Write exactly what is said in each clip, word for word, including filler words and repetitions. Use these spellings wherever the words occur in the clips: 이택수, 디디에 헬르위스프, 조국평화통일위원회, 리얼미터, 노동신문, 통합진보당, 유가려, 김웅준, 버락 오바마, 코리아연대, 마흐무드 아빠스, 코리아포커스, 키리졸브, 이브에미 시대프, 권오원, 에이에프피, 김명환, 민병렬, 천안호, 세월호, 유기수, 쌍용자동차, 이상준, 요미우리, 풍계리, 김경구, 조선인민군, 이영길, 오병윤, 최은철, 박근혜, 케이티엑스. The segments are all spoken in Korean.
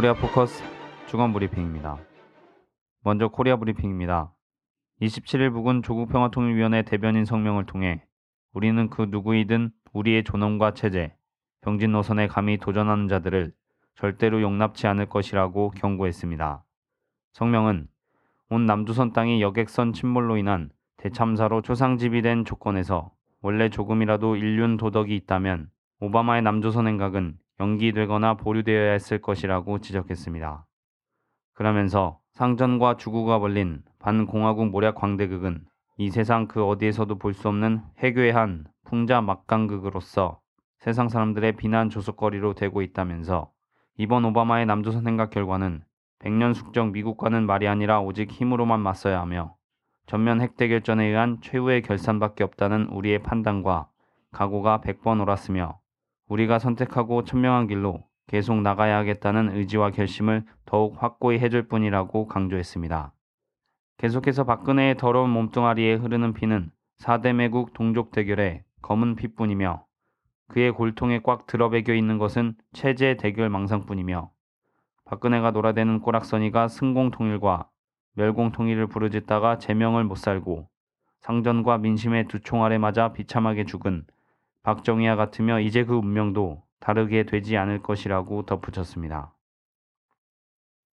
코리아포커스 중원브리핑입니다. 먼저 코리아브리핑입니다. 이십칠일 북은 조국평화통일위원회 대변인 성명을 통해 우리는 그 누구이든 우리의 존엄과 체제, 병진 노선에 감히 도전하는 자들을 절대로 용납치 않을 것이라고 경고했습니다. 성명은 온 남조선 땅이 여객선 침몰로 인한 대참사로 초상집이 된 조건에서 원래 조금이라도 인륜 도덕이 있다면 오바마의 남조선 행각은 연기되거나 보류되어야 했을 것이라고 지적했습니다. 그러면서 상전과 주구가 벌린 반공화국 모략 광대극은 이 세상 그 어디에서도 볼 수 없는 해괴한 풍자 막강극으로서 세상 사람들의 비난 조속거리로 되고 있다면서 이번 오바마의 남조선 행각 결과는 백년 숙적 미국과는 말이 아니라 오직 힘으로만 맞서야 하며 전면 핵대 결전에 의한 최후의 결산밖에 없다는 우리의 판단과 각오가 백번 옳았으며 우리가 선택하고 천명한 길로 계속 나가야 하겠다는 의지와 결심을 더욱 확고히 해줄 뿐이라고 강조했습니다. 계속해서 박근혜의 더러운 몸뚱아리에 흐르는 피는 사대 매국 동족 대결의 검은 피뿐이며 그의 골통에 꽉 들어베겨 있는 것은 체제 대결 망상뿐이며 박근혜가 놀아대는 꼬락서니가 승공통일과 멸공통일을 부르짖다가 제명을 못 살고 상전과 민심의 두 총알에 맞아 비참하게 죽은 박정희와 같으며 이제 그 운명도 다르게 되지 않을 것이라고 덧붙였습니다.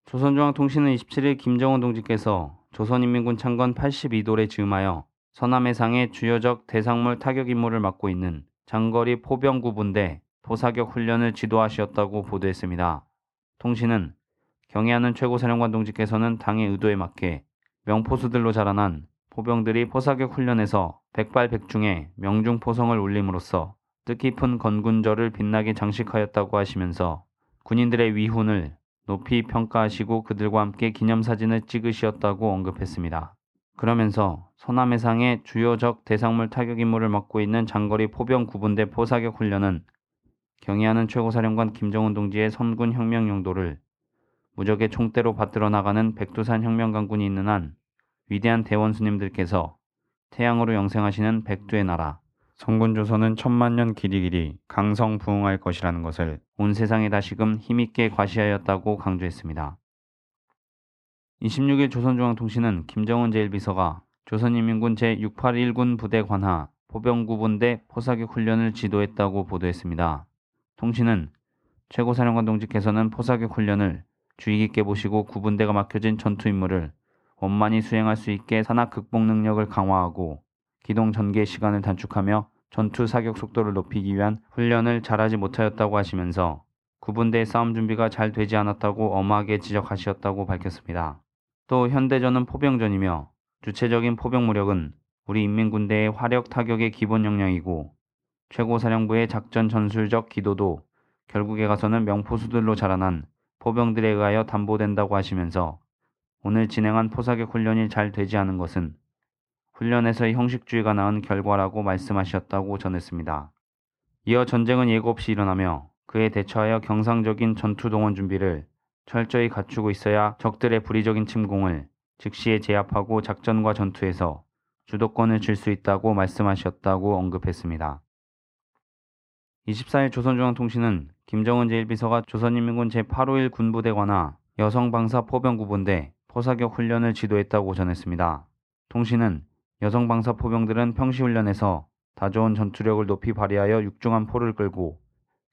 조선중앙통신은 이십칠일 김정은 동지께서 조선인민군 창건 팔십이돌에 즈음하여 서남해상의 주요적 대상물 타격 임무를 맡고 있는 장거리 포병구분대 도사격 훈련을 지도하셨다고 보도했습니다. 통신은 경애하는 최고사령관 동지께서는 당의 의도에 맞게 명포수들로 자라난 포병들이 포사격 훈련에서 백발백중의 명중포성을 울림으로써 뜻깊은 건군절을 빛나게 장식하였다고 하시면서 군인들의 위훈을 높이 평가하시고 그들과 함께 기념사진을 찍으시었다고 언급했습니다. 그러면서 서남해상의 주요적 대상물 타격 임무를 맡고 있는 장거리 포병 구분대 포사격 훈련은 경애하는 최고사령관 김정은 동지의 선군혁명 용도를 무적의 총대로 받들어 나가는 백두산 혁명강군이 있는 한 위대한 대원수님들께서 태양으로 영생하시는 백두의 나라, 성군조선은 천만년 길이길이 강성부흥할 것이라는 것을 온 세상에 다시금 힘있게 과시하였다고 강조했습니다. 이십육일 조선중앙통신은 김정은 제일비서가 조선인민군 제육십팔 일군 부대 관하 포병구분대 포사격 훈련을 지도했다고 보도했습니다. 통신은 최고사령관 동지께서는 포사격 훈련을 주의 깊게 보시고 구분대가 맡겨진 전투 임무를 원만히 수행할 수 있게 산악 극복 능력을 강화하고 기동 전개 시간을 단축하며 전투 사격 속도를 높이기 위한 훈련을 잘하지 못하였다고 하시면서 구분대의 싸움 준비가 잘 되지 않았다고 엄하게 지적하셨다고 밝혔습니다. 또 현대전은 포병전이며 주체적인 포병 무력은 우리 인민군대의 화력 타격의 기본 역량이고 최고사령부의 작전 전술적 기도도 결국에 가서는 명포수들로 자라난 포병들에 의하여 담보된다고 하시면서 오늘 진행한 포사격 훈련이 잘 되지 않은 것은 훈련에서의 형식주의가 낳은 결과라고 말씀하셨다고 전했습니다. 이어 전쟁은 예고 없이 일어나며 그에 대처하여 경상적인 전투동원 준비를 철저히 갖추고 있어야 적들의 불의적인 침공을 즉시에 제압하고 작전과 전투에서 주도권을 쥘 수 있다고 말씀하셨다고 언급했습니다. 이십사일 조선중앙통신은 김정은 제일비서가 조선인민군 제팔십오일 군부대 관하 여성방사 포병구분대 포사격 훈련을 지도했다고 전했습니다. 통신은 여성방사 포병들은 평시훈련에서 다져온 전투력을 높이 발휘하여 육중한 포를 끌고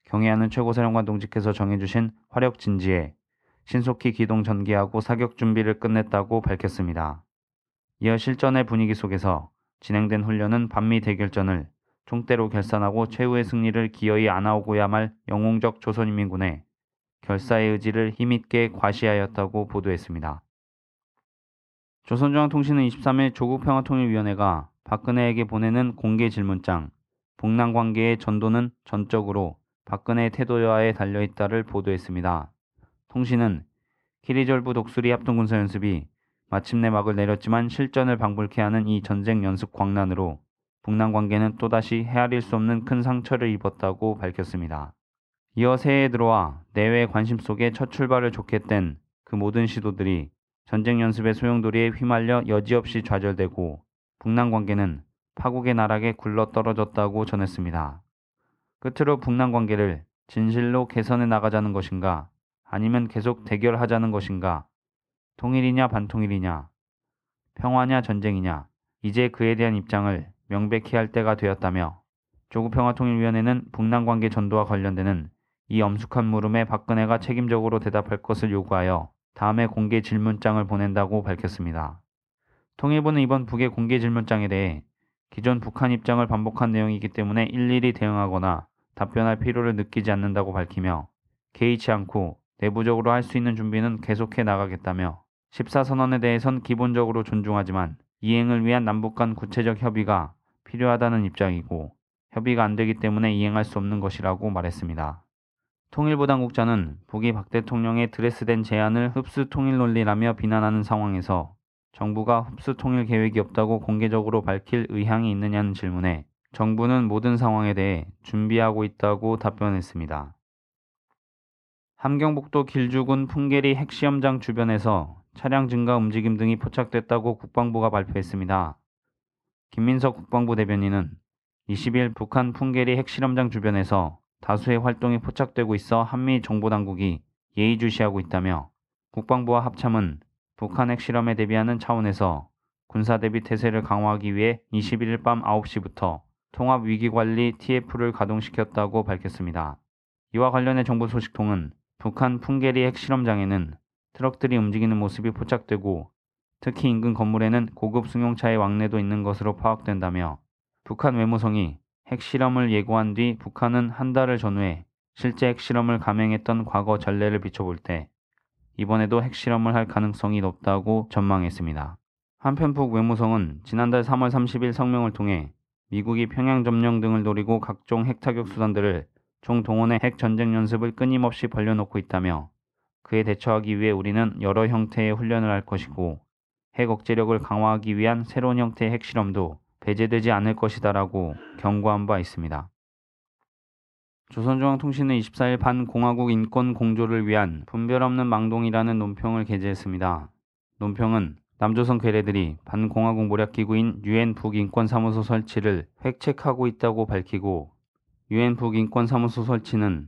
경애하는 최고사령관 동지께서 정해주신 화력 진지에 신속히 기동 전개하고 사격 준비를 끝냈다고 밝혔습니다. 이어 실전의 분위기 속에서 진행된 훈련은 반미 대결전을 총대로 결산하고 최후의 승리를 기어이 안아오고야 말 영웅적 조선인민군의 결사의 의지를 힘있게 과시하였다고 보도했습니다. 조선중앙통신은 이십삼일 조국평화통일위원회가 박근혜에게 보내는 공개질문장 북남관계의 전도는 전적으로 박근혜의 태도여하에 달려있다를 보도했습니다. 통신은 키리졸브 독수리 합동군사연습이 마침내 막을 내렸지만 실전을 방불케 하는 이 전쟁연습 광란으로 북남관계는 또다시 헤아릴 수 없는 큰 상처를 입었다고 밝혔습니다. 이어 새해에 들어와 내외 관심 속에 첫 출발을 좋게 뗀 그 모든 시도들이 전쟁 연습의 소용돌이에 휘말려 여지없이 좌절되고 북남관계는 파국의 나락에 굴러떨어졌다고 전했습니다. 끝으로 북남관계를 진실로 개선해 나가자는 것인가 아니면 계속 대결하자는 것인가? 통일이냐 반통일이냐? 평화냐 전쟁이냐? 이제 그에 대한 입장을 명백히 할 때가 되었다며 조국평화통일위원회는 북남관계 전도와 관련되는 이 엄숙한 물음에 박근혜가 책임적으로 대답할 것을 요구하여 다음에 공개 질문장을 보낸다고 밝혔습니다. 통일부는 이번 북의 공개 질문장에 대해 기존 북한 입장을 반복한 내용이기 때문에 일일이 대응하거나 답변할 필요를 느끼지 않는다고 밝히며 개의치 않고 내부적으로 할 수 있는 준비는 계속해 나가겠다며 십사 선언에 대해선 기본적으로 존중하지만 이행을 위한 남북 간 구체적 협의가 필요하다는 입장이고 협의가 안 되기 때문에 이행할 수 없는 것이라고 말했습니다. 통일부 당국자는 북이 박 대통령의 드레스된 제안을 흡수 통일 논리라며 비난하는 상황에서 정부가 흡수 통일 계획이 없다고 공개적으로 밝힐 의향이 있느냐는 질문에 정부는 모든 상황에 대해 준비하고 있다고 답변했습니다. 함경북도 길주군 풍계리 핵시험장 주변에서 차량 증가 움직임 등이 포착됐다고 국방부가 발표했습니다. 김민석 국방부 대변인은 이십일 북한 풍계리 핵실험장 주변에서 다수의 활동이 포착되고 있어 한미 정보당국이 예의주시하고 있다며 국방부와 합참은 북한 핵실험에 대비하는 차원에서 군사대비 태세를 강화하기 위해 이십일일 밤 아홉 시부터 통합위기관리 티에프를 가동시켰다고 밝혔습니다. 이와 관련해 정부 소식통은 북한 풍계리 핵실험장에는 트럭들이 움직이는 모습이 포착되고 특히 인근 건물에는 고급 승용차의 왕래도 있는 것으로 파악된다며 북한 외무성이 핵실험을 예고한 뒤 북한은 한 달을 전후에 실제 핵실험을 감행했던 과거 전례를 비춰볼 때 이번에도 핵실험을 할 가능성이 높다고 전망했습니다. 한편 북 외무성은 지난달 삼월 삼십일 성명을 통해 미국이 평양 점령 등을 노리고 각종 핵타격 수단들을 총동원해 핵전쟁 연습을 끊임없이 벌려놓고 있다며 그에 대처하기 위해 우리는 여러 형태의 훈련을 할 것이고 핵 억제력을 강화하기 위한 새로운 형태의 핵실험도 배제되지 않을 것이다 라고 경고한 바 있습니다. 조선중앙통신은 이십사일 반공화국 인권 공조를 위한 분별 없는 망동이라는 논평을 게재했습니다. 논평은 남조선 괴뢰들이 반공화국 모략기구인 유엔 북인권사무소 설치를 획책하고 있다고 밝히고 유엔 북인권사무소 설치는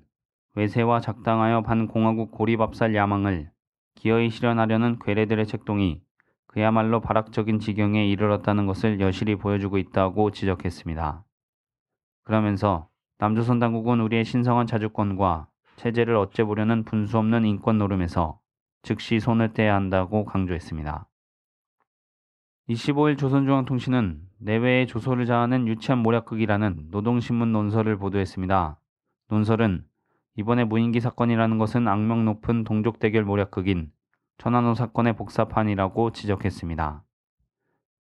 외세와 작당하여 반공화국 고립압살 야망을 기어이 실현하려는 괴뢰들의 책동이 그야말로 발악적인 지경에 이르렀다는 것을 여실히 보여주고 있다고 지적했습니다. 그러면서 남조선 당국은 우리의 신성한 자주권과 체제를 어째보려는 분수 없는 인권 노름에서 즉시 손을 떼야 한다고 강조했습니다. 이십오일 조선중앙통신은 내외의 조소를 자아낸 유치한 모략극이라는 노동신문 논설을 보도했습니다. 논설은 이번에 무인기 사건이라는 것은 악명 높은 동족 대결 모략극인 천안호 사건의 복사판이라고 지적했습니다.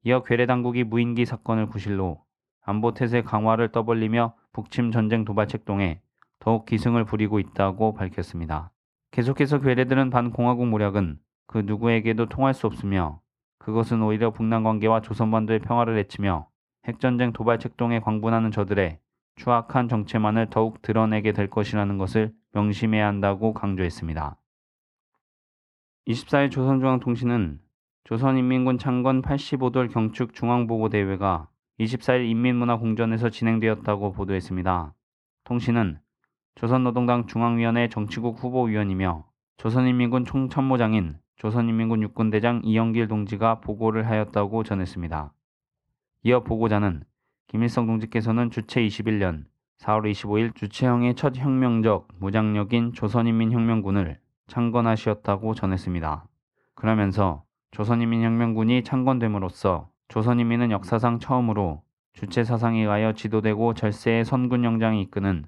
이어 괴뢰 당국이 무인기 사건을 구실로 안보 태세 강화를 떠벌리며 북침 전쟁 도발 책동에 더욱 기승을 부리고 있다고 밝혔습니다. 계속해서 괴뢰들은 반공화국 모략은 그 누구에게도 통할 수 없으며 그것은 오히려 북남관계와 조선반도의 평화를 해치며 핵전쟁 도발 책동에 광분하는 저들의 추악한 정체만을 더욱 드러내게 될 것이라는 것을 명심해야 한다고 강조했습니다. 이십사일 조선중앙통신은 조선인민군 창건 팔십오돌 경축 중앙보고대회가 이십사일 인민문화공전에서 진행되었다고 보도했습니다. 통신은 조선노동당 중앙위원회 정치국 후보위원이며 조선인민군 총참모장인 조선인민군 육군대장 이영길 동지가 보고를 하였다고 전했습니다. 이어 보고자는 김일성 동지께서는 주체 이십일년 사월 이십오일 주체형의 첫 혁명적 무장력인 조선인민혁명군을 창건하시었다고 전했습니다. 그러면서 조선인민혁명군이 창건됨으로써 조선인민은 역사상 처음으로 주체 사상에 의하여 지도되고 절세의 선군 영장이 이끄는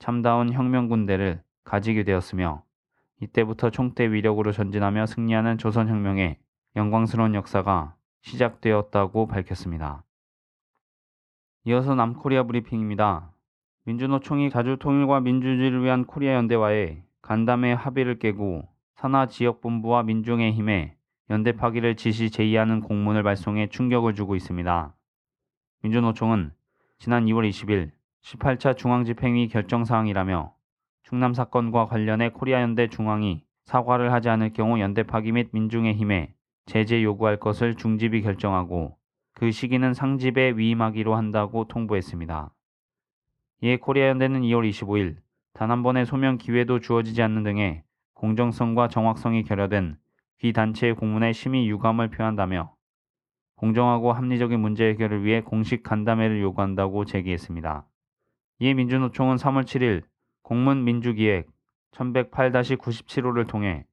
참다운 혁명군대를 가지게 되었으며 이때부터 총대 위력으로 전진하며 승리하는 조선혁명의 영광스러운 역사가 시작되었다고 밝혔습니다. 이어서 남코리아 브리핑입니다. 민주노총이 자주통일과 민주주의를 위한 코리아연대와의 간담회 합의를 깨고 산하지역본부와 민중의힘에 연대 파기를 지시 제의하는 공문을 발송해 충격을 주고 있습니다. 민주노총은 지난 이월 이십일 십팔차 중앙집행위 결정사항이라며 충남 사건과 관련해 코리아연대 중앙이 사과를 하지 않을 경우 연대 파기 및 민중의힘에 제재 요구할 것을 중집이 결정하고 그 시기는 상집에 위임하기로 한다고 통보했습니다. 이에 코리아연대는 이월 이십오일 단 한 번의 소명 기회도 주어지지 않는 등의 공정성과 정확성이 결여된 기 단체의 공문에 심히 유감을 표한다며 공정하고 합리적인 문제 해결을 위해 공식 간담회를 요구한다고 제기했습니다. 이에 민주노총은 삼월 칠일 공문 민주기획 천백팔 구십칠 호를 통해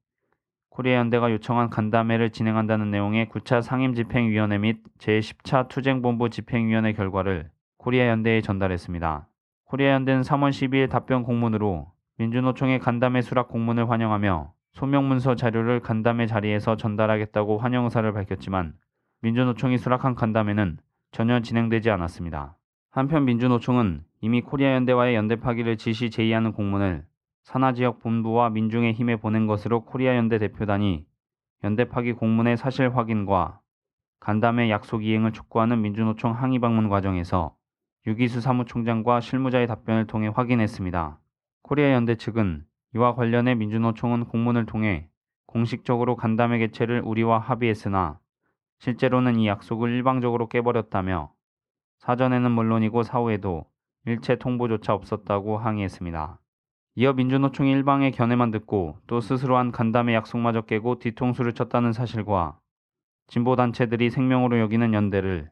코리아연대가 요청한 간담회를 진행한다는 내용의 구 차 상임집행위원회 및 제십 차 투쟁본부 집행위원회 결과를 코리아연대에 전달했습니다. 코리아연대는 삼월 십이일 답변 공문으로 민주노총의 간담회 수락 공문을 환영하며 소명문서 자료를 간담회 자리에서 전달하겠다고 환영 의사를 밝혔지만 민주노총이 수락한 간담회는 전혀 진행되지 않았습니다. 한편 민주노총은 이미 코리아연대와의 연대 파기를 지시 제의하는 공문을 산하지역 본부와 민중의힘에 보낸 것으로 코리아연대 대표단이 연대 파기 공문의 사실 확인과 간담회 약속 이행을 촉구하는 민주노총 항의 방문 과정에서 유기수 사무총장과 실무자의 답변을 통해 확인했습니다. 코리아연대 측은 이와 관련해 민주노총은 공문을 통해 공식적으로 간담회 개최를 우리와 합의했으나 실제로는 이 약속을 일방적으로 깨버렸다며 사전에는 물론이고 사후에도 일체 통보조차 없었다고 항의했습니다. 이어 민주노총이 일방의 견해만 듣고 또 스스로 한 간담회 약속마저 깨고 뒤통수를 쳤다는 사실과 진보단체들이 생명으로 여기는 연대를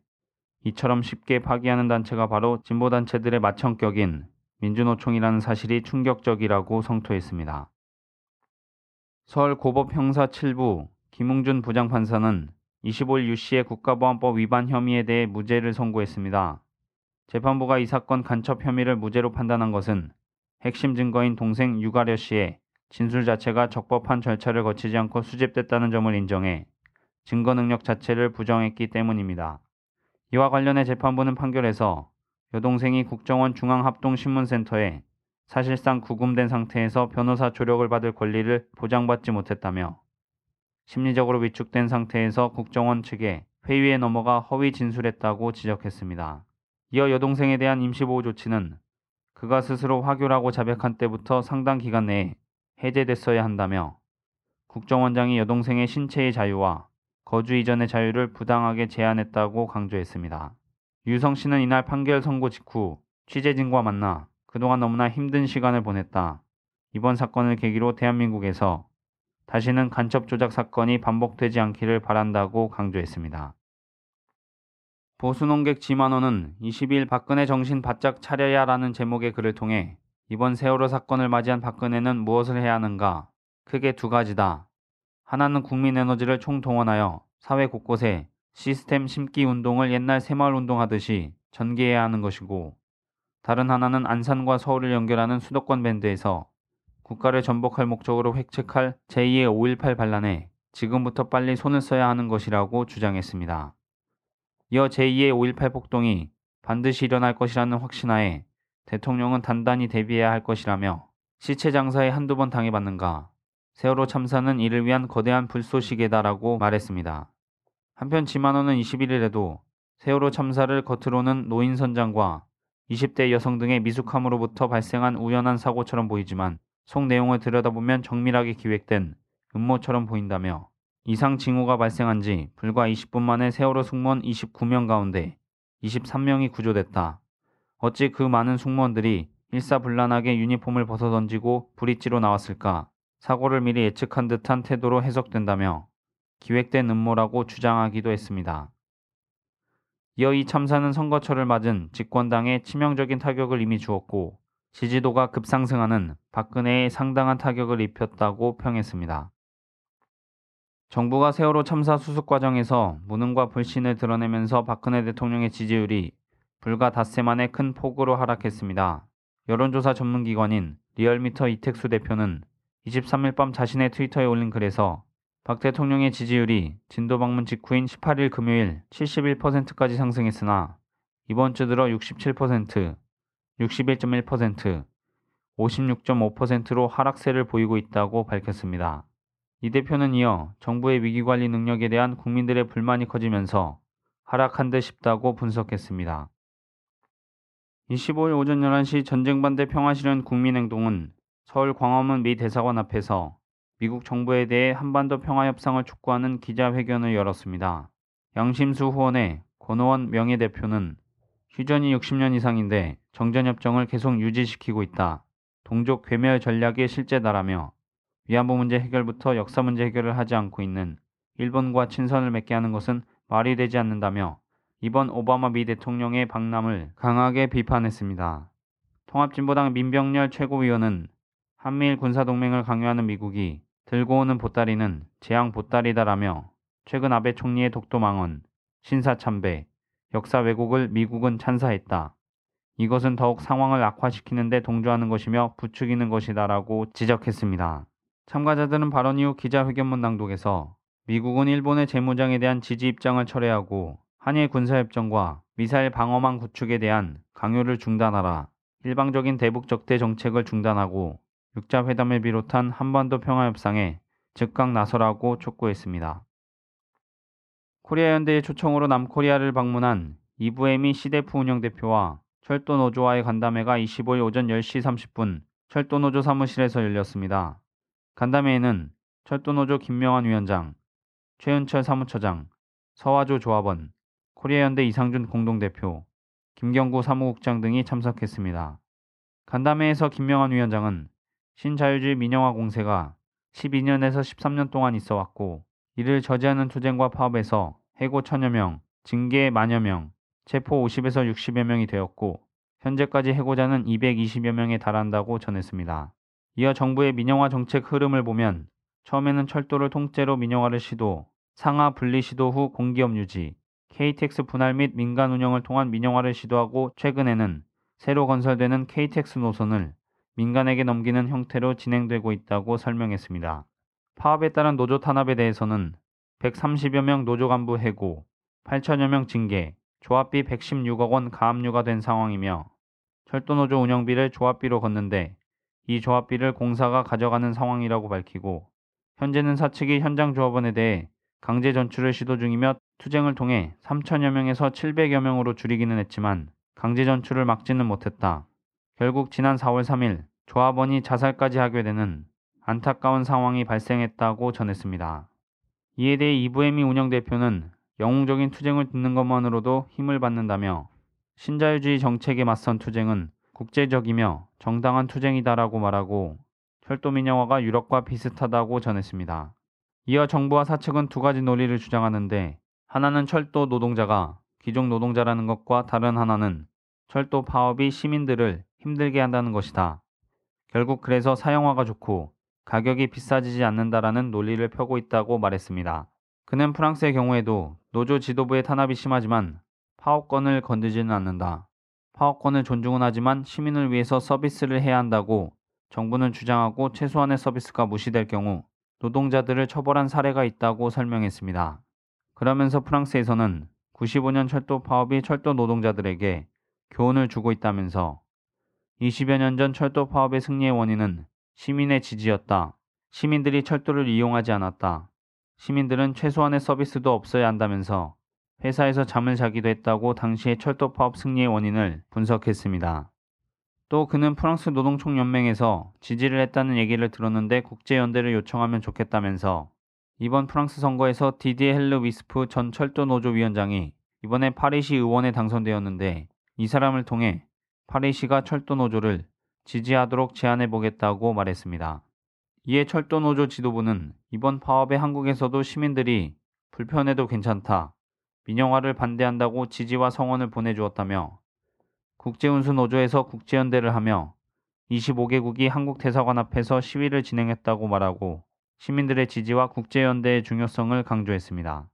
이처럼 쉽게 파기하는 단체가 바로 진보단체들의 맏형격인 민주노총이라는 사실이 충격적이라고 성토했습니다. 서울 고법 형사 칠 부 김웅준 부장판사는 이십오일 유씨의 국가보안법 위반 혐의에 대해 무죄를 선고했습니다. 재판부가 이 사건 간첩 혐의를 무죄로 판단한 것은 핵심 증거인 동생 유가려 씨의 진술 자체가 적법한 절차를 거치지 않고 수집됐다는 점을 인정해 증거 능력 자체를 부정했기 때문입니다. 이와 관련해 재판부는 판결에서 여동생이 국정원 중앙합동신문센터에 사실상 구금된 상태에서 변호사 조력을 받을 권리를 보장받지 못했다며 심리적으로 위축된 상태에서 국정원 측에 회의에 넘어가 허위 진술했다고 지적했습니다. 이어 여동생에 대한 임시보호 조치는 그가 스스로 화교라고 자백한 때부터 상당 기간 내에 해제됐어야 한다며 국정원장이 여동생의 신체의 자유와 거주 이전의 자유를 부당하게 제한했다고 강조했습니다. 유성 씨는 이날 판결 선고 직후 취재진과 만나 그동안 너무나 힘든 시간을 보냈다. 이번 사건을 계기로 대한민국에서 다시는 간첩 조작 사건이 반복되지 않기를 바란다고 강조했습니다. 보수논객 지만호는 이십이일 박근혜 정신 바짝 차려야 라는 제목의 글을 통해 이번 세월호 사건을 맞이한 박근혜는 무엇을 해야 하는가? 크게 두 가지다. 하나는 국민 에너지를 총동원하여 사회 곳곳에 시스템 심기 운동을 옛날 새마을 운동하듯이 전개해야 하는 것이고 다른 하나는 안산과 서울을 연결하는 수도권 밴드에서 국가를 전복할 목적으로 획책할 제이의 오일팔 반란에 지금부터 빨리 손을 써야 하는 것이라고 주장했습니다. 이어 제이의 오일팔 폭동이 반드시 일어날 것이라는 확신하에 대통령은 단단히 대비해야 할 것이라며 시체 장사에 한두 번 당해봤는가. 세월호 참사는 이를 위한 거대한 불쏘시개다라고 말했습니다. 한편 지만호는 이십일일에도 세월호 참사를 겉으로는 노인 선장과 이십대 여성 등의 미숙함으로부터 발생한 우연한 사고처럼 보이지만 속 내용을 들여다보면 정밀하게 기획된 음모처럼 보인다며 이상 징후가 발생한 지 불과 이십분 만에 세월호 승무원 이십구명 가운데 이십삼명이 구조됐다. 어찌 그 많은 승무원들이 일사불란하게 유니폼을 벗어던지고 브릿지로 나왔을까? 사고를 미리 예측한 듯한 태도로 해석된다며 기획된 음모라고 주장하기도 했습니다. 이어 이 참사는 선거철을 맞은 집권당에 치명적인 타격을 이미 주었고 지지도가 급상승하는 박근혜에 상당한 타격을 입혔다고 평했습니다. 정부가 세월호 참사 수습 과정에서 무능과 불신을 드러내면서 박근혜 대통령의 지지율이 불과 닷새 만에 큰 폭으로 하락했습니다. 여론조사 전문기관인 리얼미터 이택수 대표는 이십삼일 밤 자신의 트위터에 올린 글에서 박 대통령의 지지율이 진도 방문 직후인 십팔일 금요일 칠십일 퍼센트까지 상승했으나 이번 주 들어 육십칠 퍼센트, 육십일 점 일 퍼센트, 오십육 점 오 퍼센트로 하락세를 보이고 있다고 밝혔습니다. 이 대표는 이어 정부의 위기관리 능력에 대한 국민들의 불만이 커지면서 하락한 듯 싶다고 분석했습니다. 이십오일 오전 열한시 전쟁반대 평화실현 국민행동은 서울 광화문 미 대사관 앞에서 미국 정부에 대해 한반도 평화협상을 촉구하는 기자회견을 열었습니다. 양심수 후원의 권오원 명예대표는 휴전이 육십년 이상인데 정전협정을 계속 유지시키고 있다. 동족 괴멸 전략의 실제다라며 위안부 문제 해결부터 역사 문제 해결을 하지 않고 있는 일본과 친선을 맺게 하는 것은 말이 되지 않는다며 이번 오바마 미 대통령의 방남을 강하게 비판했습니다. 통합진보당 민병렬 최고위원은 한미일 군사동맹을 강요하는 미국이 들고 오는 보따리는 재앙 보따리다라며 최근 아베 총리의 독도 망언, 신사 참배, 역사 왜곡을 미국은 찬사했다. 이것은 더욱 상황을 악화시키는 데 동조하는 것이며 부추기는 것이다라고 지적했습니다. 참가자들은 발언 이후 기자회견문 낭독에서 미국은 일본의 재무장에 대한 지지 입장을 철회하고 한일 군사협정과 미사일 방어망 구축에 대한 강요를 중단하라. 일방적인 대북 적대 정책을 중단하고 육자회담을 비롯한 한반도 평화협상에 즉각 나서라고 촉구했습니다. 코리아연대의 초청으로 남코리아를 방문한 이브에미 시대프 운영대표와 철도노조와의 간담회가 이십오일 오전 열 시 삼십 분 철도노조 사무실에서 열렸습니다. 간담회에는 철도노조 김명환 위원장, 최은철 사무처장, 서화조 조합원, 코리아연대 이상준 공동대표, 김경구 사무국장 등이 참석했습니다. 간담회에서 김명환 위원장은 신자유주의 민영화 공세가 십이 년에서 십삼 년 동안 있어 왔고 이를 저지하는 투쟁과 파업에서 해고 천여 명, 징계 만여 명, 체포 오십에서 육십여 명이 되었고 현재까지 해고자는 이백이십여 명에 달한다고 전했습니다. 이어 정부의 민영화 정책 흐름을 보면 처음에는 철도를 통째로 민영화를 시도, 상하 분리 시도 후 공기업 유지, 케이티엑스 분할 및 민간 운영을 통한 민영화를 시도하고 최근에는 새로 건설되는 케이티엑스 노선을 민간에게 넘기는 형태로 진행되고 있다고 설명했습니다. 파업에 따른 노조 탄압에 대해서는 백삼십여 명 노조 간부 해고, 팔천여 명 징계, 조합비 백십육억 원 가압류가 된 상황이며 철도노조 운영비를 조합비로 걷는데 이 조합비를 공사가 가져가는 상황이라고 밝히고 현재는 사측이 현장 조합원에 대해 강제 전출을 시도 중이며 투쟁을 통해 삼천여 명에서 칠백여 명으로 줄이기는 했지만 강제 전출을 막지는 못했다. 결국 지난 사월 삼일 조합원이 자살까지 하게 되는 안타까운 상황이 발생했다고 전했습니다. 이에 대해 이브에미 운영대표는 영웅적인 투쟁을 듣는 것만으로도 힘을 받는다며 신자유주의 정책에 맞선 투쟁은 국제적이며 정당한 투쟁이다라고 말하고 철도민영화가 유럽과 비슷하다고 전했습니다. 이어 정부와 사측은 두 가지 논리를 주장하는데 하나는 철도 노동자가 기종 노동자라는 것과 다른 하나는 철도 파업이 시민들을 힘들게 한다는 것이다. 결국 그래서 사형화가 좋고 가격이 비싸지지 않는다라는 논리를 펴고 있다고 말했습니다. 그는 프랑스의 경우에도 노조 지도부의 탄압이 심하지만 파업권을 건드지는 않는다. 파업권을 존중은 하지만 시민을 위해서 서비스를 해야 한다고 정부는 주장하고 최소한의 서비스가 무시될 경우 노동자들을 처벌한 사례가 있다고 설명했습니다. 그러면서 프랑스에서는 구십오 년 철도 파업이 철도 노동자들에게 교훈을 주고 있다면서 이십여 년 전 철도 파업의 승리의 원인은 시민의 지지였다. 시민들이 철도를 이용하지 않았다. 시민들은 최소한의 서비스도 없어야 한다면서 회사에서 잠을 자기도 했다고 당시의 철도 파업 승리의 원인을 분석했습니다. 또 그는 프랑스 노동총 연맹에서 지지를 했다는 얘기를 들었는데 국제연대를 요청하면 좋겠다면서 이번 프랑스 선거에서 디디에 헬르위스프 전 철도 노조 위원장이 이번에 파리시 의원에 당선되었는데 이 사람을 통해 파리시가 철도 노조를 지지하도록 제안해보겠다고 말했습니다. 이에 철도 노조 지도부는 이번 파업에 한국에서도 시민들이 불편해도 괜찮다, 민영화를 반대한다고 지지와 성원을 보내주었다며 국제운수 노조에서 국제연대를 하며 이십오 개국이 한국 대사관 앞에서 시위를 진행했다고 말하고 시민들의 지지와 국제연대의 중요성을 강조했습니다.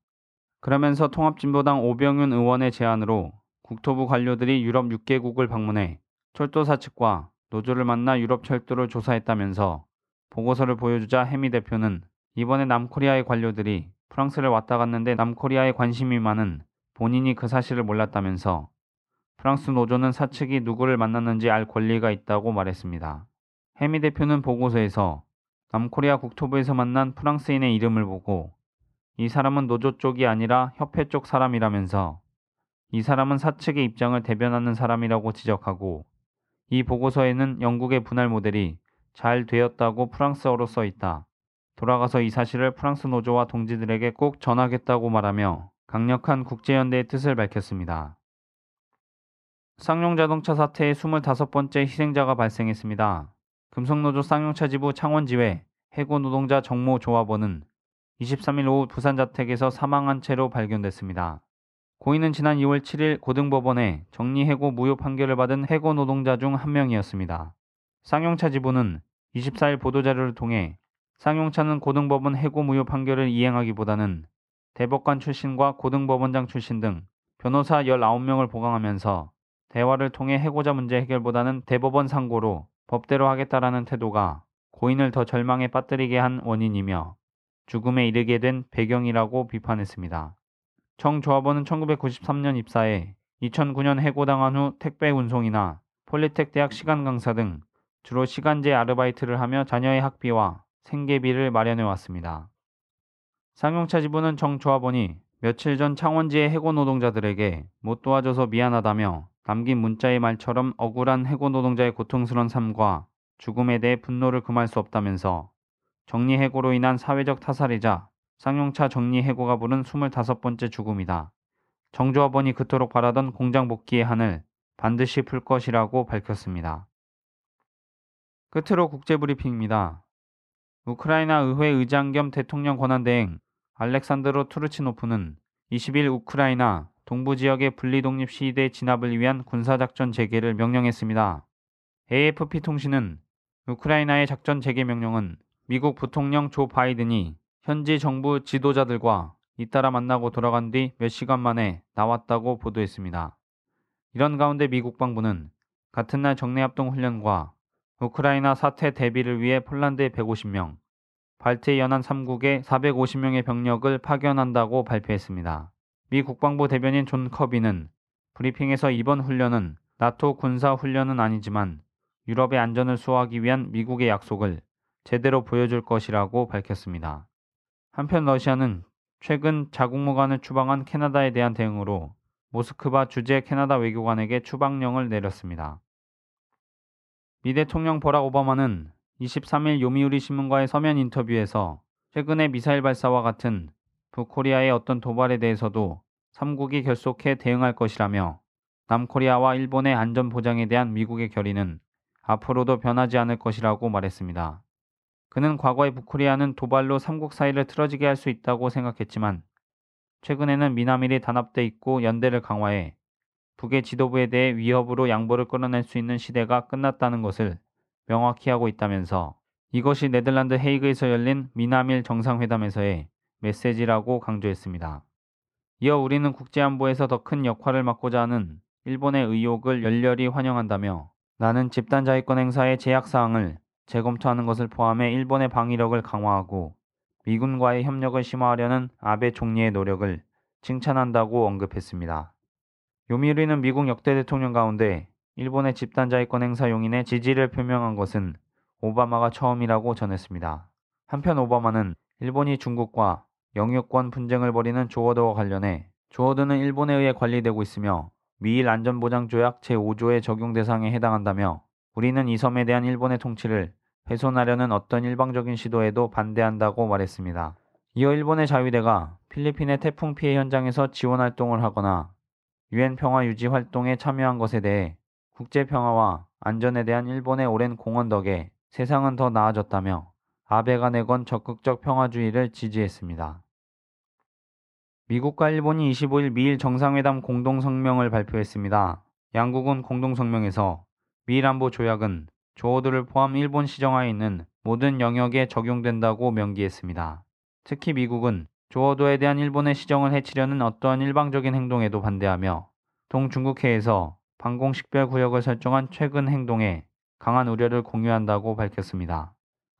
그러면서 통합진보당 오병윤 의원의 제안으로 국토부 관료들이 유럽 육 개국을 방문해 철도사 측과 노조를 만나 유럽 철도를 조사했다면서 보고서를 보여주자 해미 대표는 이번에 남코리아의 관료들이 프랑스를 왔다 갔는데 남코리아에 관심이 많은 본인이 그 사실을 몰랐다면서 프랑스 노조는 사측이 누구를 만났는지 알 권리가 있다고 말했습니다. 해미 대표는 보고서에서 남코리아 국토부에서 만난 프랑스인의 이름을 보고 이 사람은 노조 쪽이 아니라 협회 쪽 사람이라면서 이 사람은 사측의 입장을 대변하는 사람이라고 지적하고 이 보고서에는 영국의 분할 모델이 잘 되었다고 프랑스어로 써있다. 돌아가서 이 사실을 프랑스 노조와 동지들에게 꼭 전하겠다고 말하며 강력한 국제연대의 뜻을 밝혔습니다. 쌍용자동차 사태의 이십오 번째 희생자가 발생했습니다. 금속노조 쌍용차지부 창원지회 해군 노동자 정모조합원은 이십삼일 오후 부산 자택에서 사망한 채로 발견됐습니다. 고인은 지난 이월 칠일 고등법원에 정리해고 무효 판결을 받은 해고 노동자 중 한 명이었습니다. 쌍용차 지부는 이십사일 보도자료를 통해 쌍용차는 고등법원 해고 무효 판결을 이행하기보다는 대법관 출신과 고등법원장 출신 등 변호사 열아홉 명을 보강하면서 대화를 통해 해고자 문제 해결보다는 대법원 상고로 법대로 하겠다라는 태도가 고인을 더 절망에 빠뜨리게 한 원인이며 죽음에 이르게 된 배경이라고 비판했습니다. 정 조합원은 천구백구십삼년 입사해 이천구년 해고당한 후 택배 운송이나 폴리텍 대학 시간 강사 등 주로 시간제 아르바이트를 하며 자녀의 학비와 생계비를 마련해왔습니다. 상용차 지부는 정 조합원이 며칠 전 창원지의 해고 노동자들에게 못 도와줘서 미안하다며 남긴 문자의 말처럼 억울한 해고 노동자의 고통스러운 삶과 죽음에 대해 분노를 금할 수 없다면서 정리해고로 인한 사회적 타살이자 쌍용차 정리해고가 부른 스물다섯 번째 죽음이다. 정조합원이 그토록 바라던 공장 복귀의 한을 반드시 풀 것이라고 밝혔습니다. 끝으로 국제브리핑입니다. 우크라이나 의회 의장 겸 대통령 권한대행 알렉산드로 투르치노프는 이십일 우크라이나 동부지역의 분리독립 시위대 진압을 위한 군사작전 재개를 명령했습니다. 에이에프피 통신은 우크라이나의 작전 재개 명령은 미국 부통령 조 바이든이 현지 정부 지도자들과 잇따라 만나고 돌아간 뒤 몇 시간 만에 나왔다고 보도했습니다. 이런 가운데 미 국방부는 같은 날 정례합동 훈련과 우크라이나 사태 대비를 위해 폴란드에 백오십 명, 발트 연안 삼 국에 사백오십 명의 병력을 파견한다고 발표했습니다. 미 국방부 대변인 존 커비는 브리핑에서 이번 훈련은 나토 군사 훈련은 아니지만 유럽의 안전을 수호하기 위한 미국의 약속을 제대로 보여줄 것이라고 밝혔습니다. 한편 러시아는 최근 자국무관을 추방한 캐나다에 대한 대응으로 모스크바 주재 캐나다 외교관에게 추방령을 내렸습니다. 미 대통령 버락 오바마는 이십삼일 요미우리 신문과의 서면 인터뷰에서 최근의 미사일 발사와 같은 북코리아의 어떤 도발에 대해서도 삼 국이 결속해 대응할 것이라며 남코리아와 일본의 안전 보장에 대한 미국의 결의는 앞으로도 변하지 않을 것이라고 말했습니다. 그는 과거의 북코리아는 도발로 삼 국 사이를 틀어지게 할 수 있다고 생각했지만 최근에는 미남일이 단합돼 있고 연대를 강화해 북의 지도부에 대해 위협으로 양보를 끌어낼 수 있는 시대가 끝났다는 것을 명확히 하고 있다면서 이것이 네덜란드 헤이그에서 열린 미남일 정상회담에서의 메시지라고 강조했습니다. 이어 우리는 국제안보에서 더 큰 역할을 맡고자 하는 일본의 의혹을 열렬히 환영한다며 나는 집단 자위권 행사의 제약사항을 재검토하는 것을 포함해 일본의 방위력을 강화하고 미군과의 협력을 심화하려는 아베 총리의 노력을 칭찬한다고 언급했습니다. 요미우리는 미국 역대 대통령 가운데 일본의 집단 자위권 행사 용인의 지지를 표명한 것은 오바마가 처음이라고 전했습니다. 한편 오바마는 일본이 중국과 영유권 분쟁을 벌이는 조어드와 관련해 조어드는 일본에 의해 관리되고 있으며 미일 안전보장조약 제오조의 적용 대상에 해당한다며 우리는 이 섬에 대한 일본의 통치를 훼손하려는 어떤 일방적인 시도에도 반대한다고 말했습니다. 이어 일본의 자위대가 필리핀의 태풍 피해 현장에서 지원활동을 하거나 유엔 평화 유지 활동에 참여한 것에 대해 국제평화와 안전에 대한 일본의 오랜 공헌 덕에 세상은 더 나아졌다며 아베가 내건 적극적 평화주의를 지지했습니다. 미국과 일본이 이십오일 미일 정상회담 공동성명을 발표했습니다. 양국은 공동성명에서 미일 안보 조약은 조어드를 포함 일본 시정하에 있는 모든 영역에 적용된다고 명기했습니다. 특히 미국은 조어드에 대한 일본의 시정을 해치려는 어떠한 일방적인 행동에도 반대하며 동중국해에서 방공식별 구역을 설정한 최근 행동에 강한 우려를 공유한다고 밝혔습니다.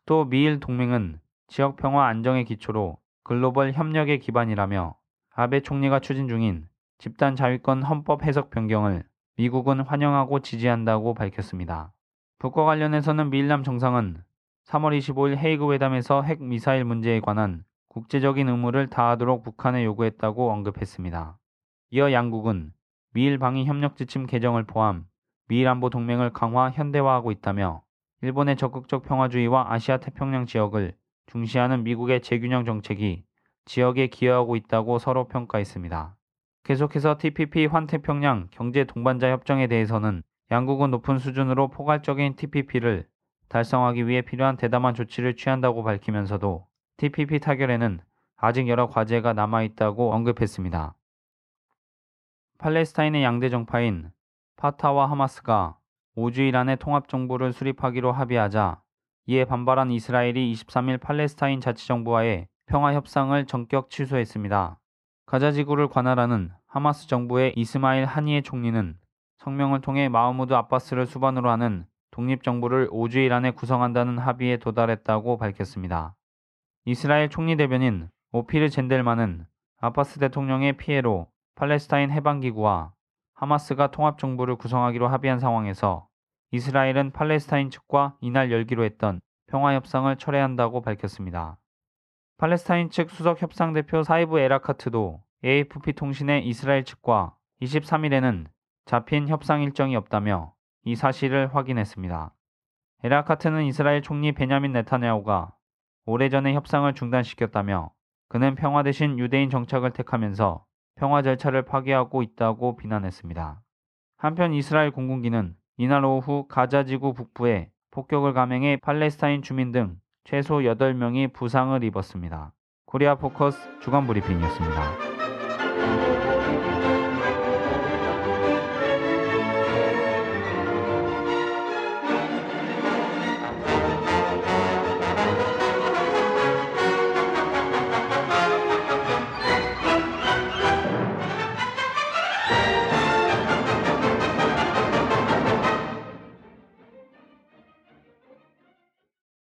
또 미일 동맹은 지역 평화 안정의 기초로 글로벌 협력의 기반이라며 아베 총리가 추진 중인 집단 자위권 헌법 해석 변경을 미국은 환영하고 지지한다고 밝혔습니다. 북과 관련해서는 미일남 정상은 삼월 이십오일 헤이그 회담에서 핵미사일 문제에 관한 국제적인 의무를 다하도록 북한에 요구했다고 언급했습니다. 이어 양국은 미일 방위 협력 지침 개정을 포함 미일 안보 동맹을 강화 현대화하고 있다며 일본의 적극적 평화주의와 아시아 태평양 지역을 중시하는 미국의 재균형 정책이 지역에 기여하고 있다고 서로 평가했습니다. 계속해서 티피피 환태평양 경제동반자 협정에 대해서는 양국은 높은 수준으로 포괄적인 티피피를 달성하기 위해 필요한 대담한 조치를 취한다고 밝히면서도 티피피 타결에는 아직 여러 과제가 남아있다고 언급했습니다. 팔레스타인의 양대 정파인 파타와 하마스가 오 주일 안에 통합정부를 수립하기로 합의하자 이에 반발한 이스라엘이 이십삼일 팔레스타인 자치정부와의 평화협상을 전격 취소했습니다. 가자지구를 관할하는 하마스 정부의 이스마일 하니예 총리는 성명을 통해 마흐무드 아빠스를 수반으로 하는 독립정부를 오 주일 안에 구성한다는 합의에 도달했다고 밝혔습니다. 이스라엘 총리 대변인 오피르 젠델만은 아빠스 대통령의 피해로 팔레스타인 해방기구와 하마스가 통합정부를 구성하기로 합의한 상황에서 이스라엘은 팔레스타인 측과 이날 열기로 했던 평화협상을 철회한다고 밝혔습니다. 팔레스타인 측 수석협상대표 사이브 에라카트도 에이에프피 통신의 이스라엘 측과 이십삼일에는 잡힌 협상 일정이 없다며 이 사실을 확인했습니다. 에라카트는 이스라엘 총리 베냐민 네타냐후가 오래전에 협상을 중단시켰다며 그는 평화 대신 유대인 정착을 택하면서 평화 절차를 파괴하고 있다고 비난했습니다. 한편 이스라엘 공군기는 이날 오후 가자지구 북부에 폭격을 감행해 팔레스타인 주민 등 최소 여덟 명이 부상을 입었습니다. 코리아포커스 주간브리핑이었습니다.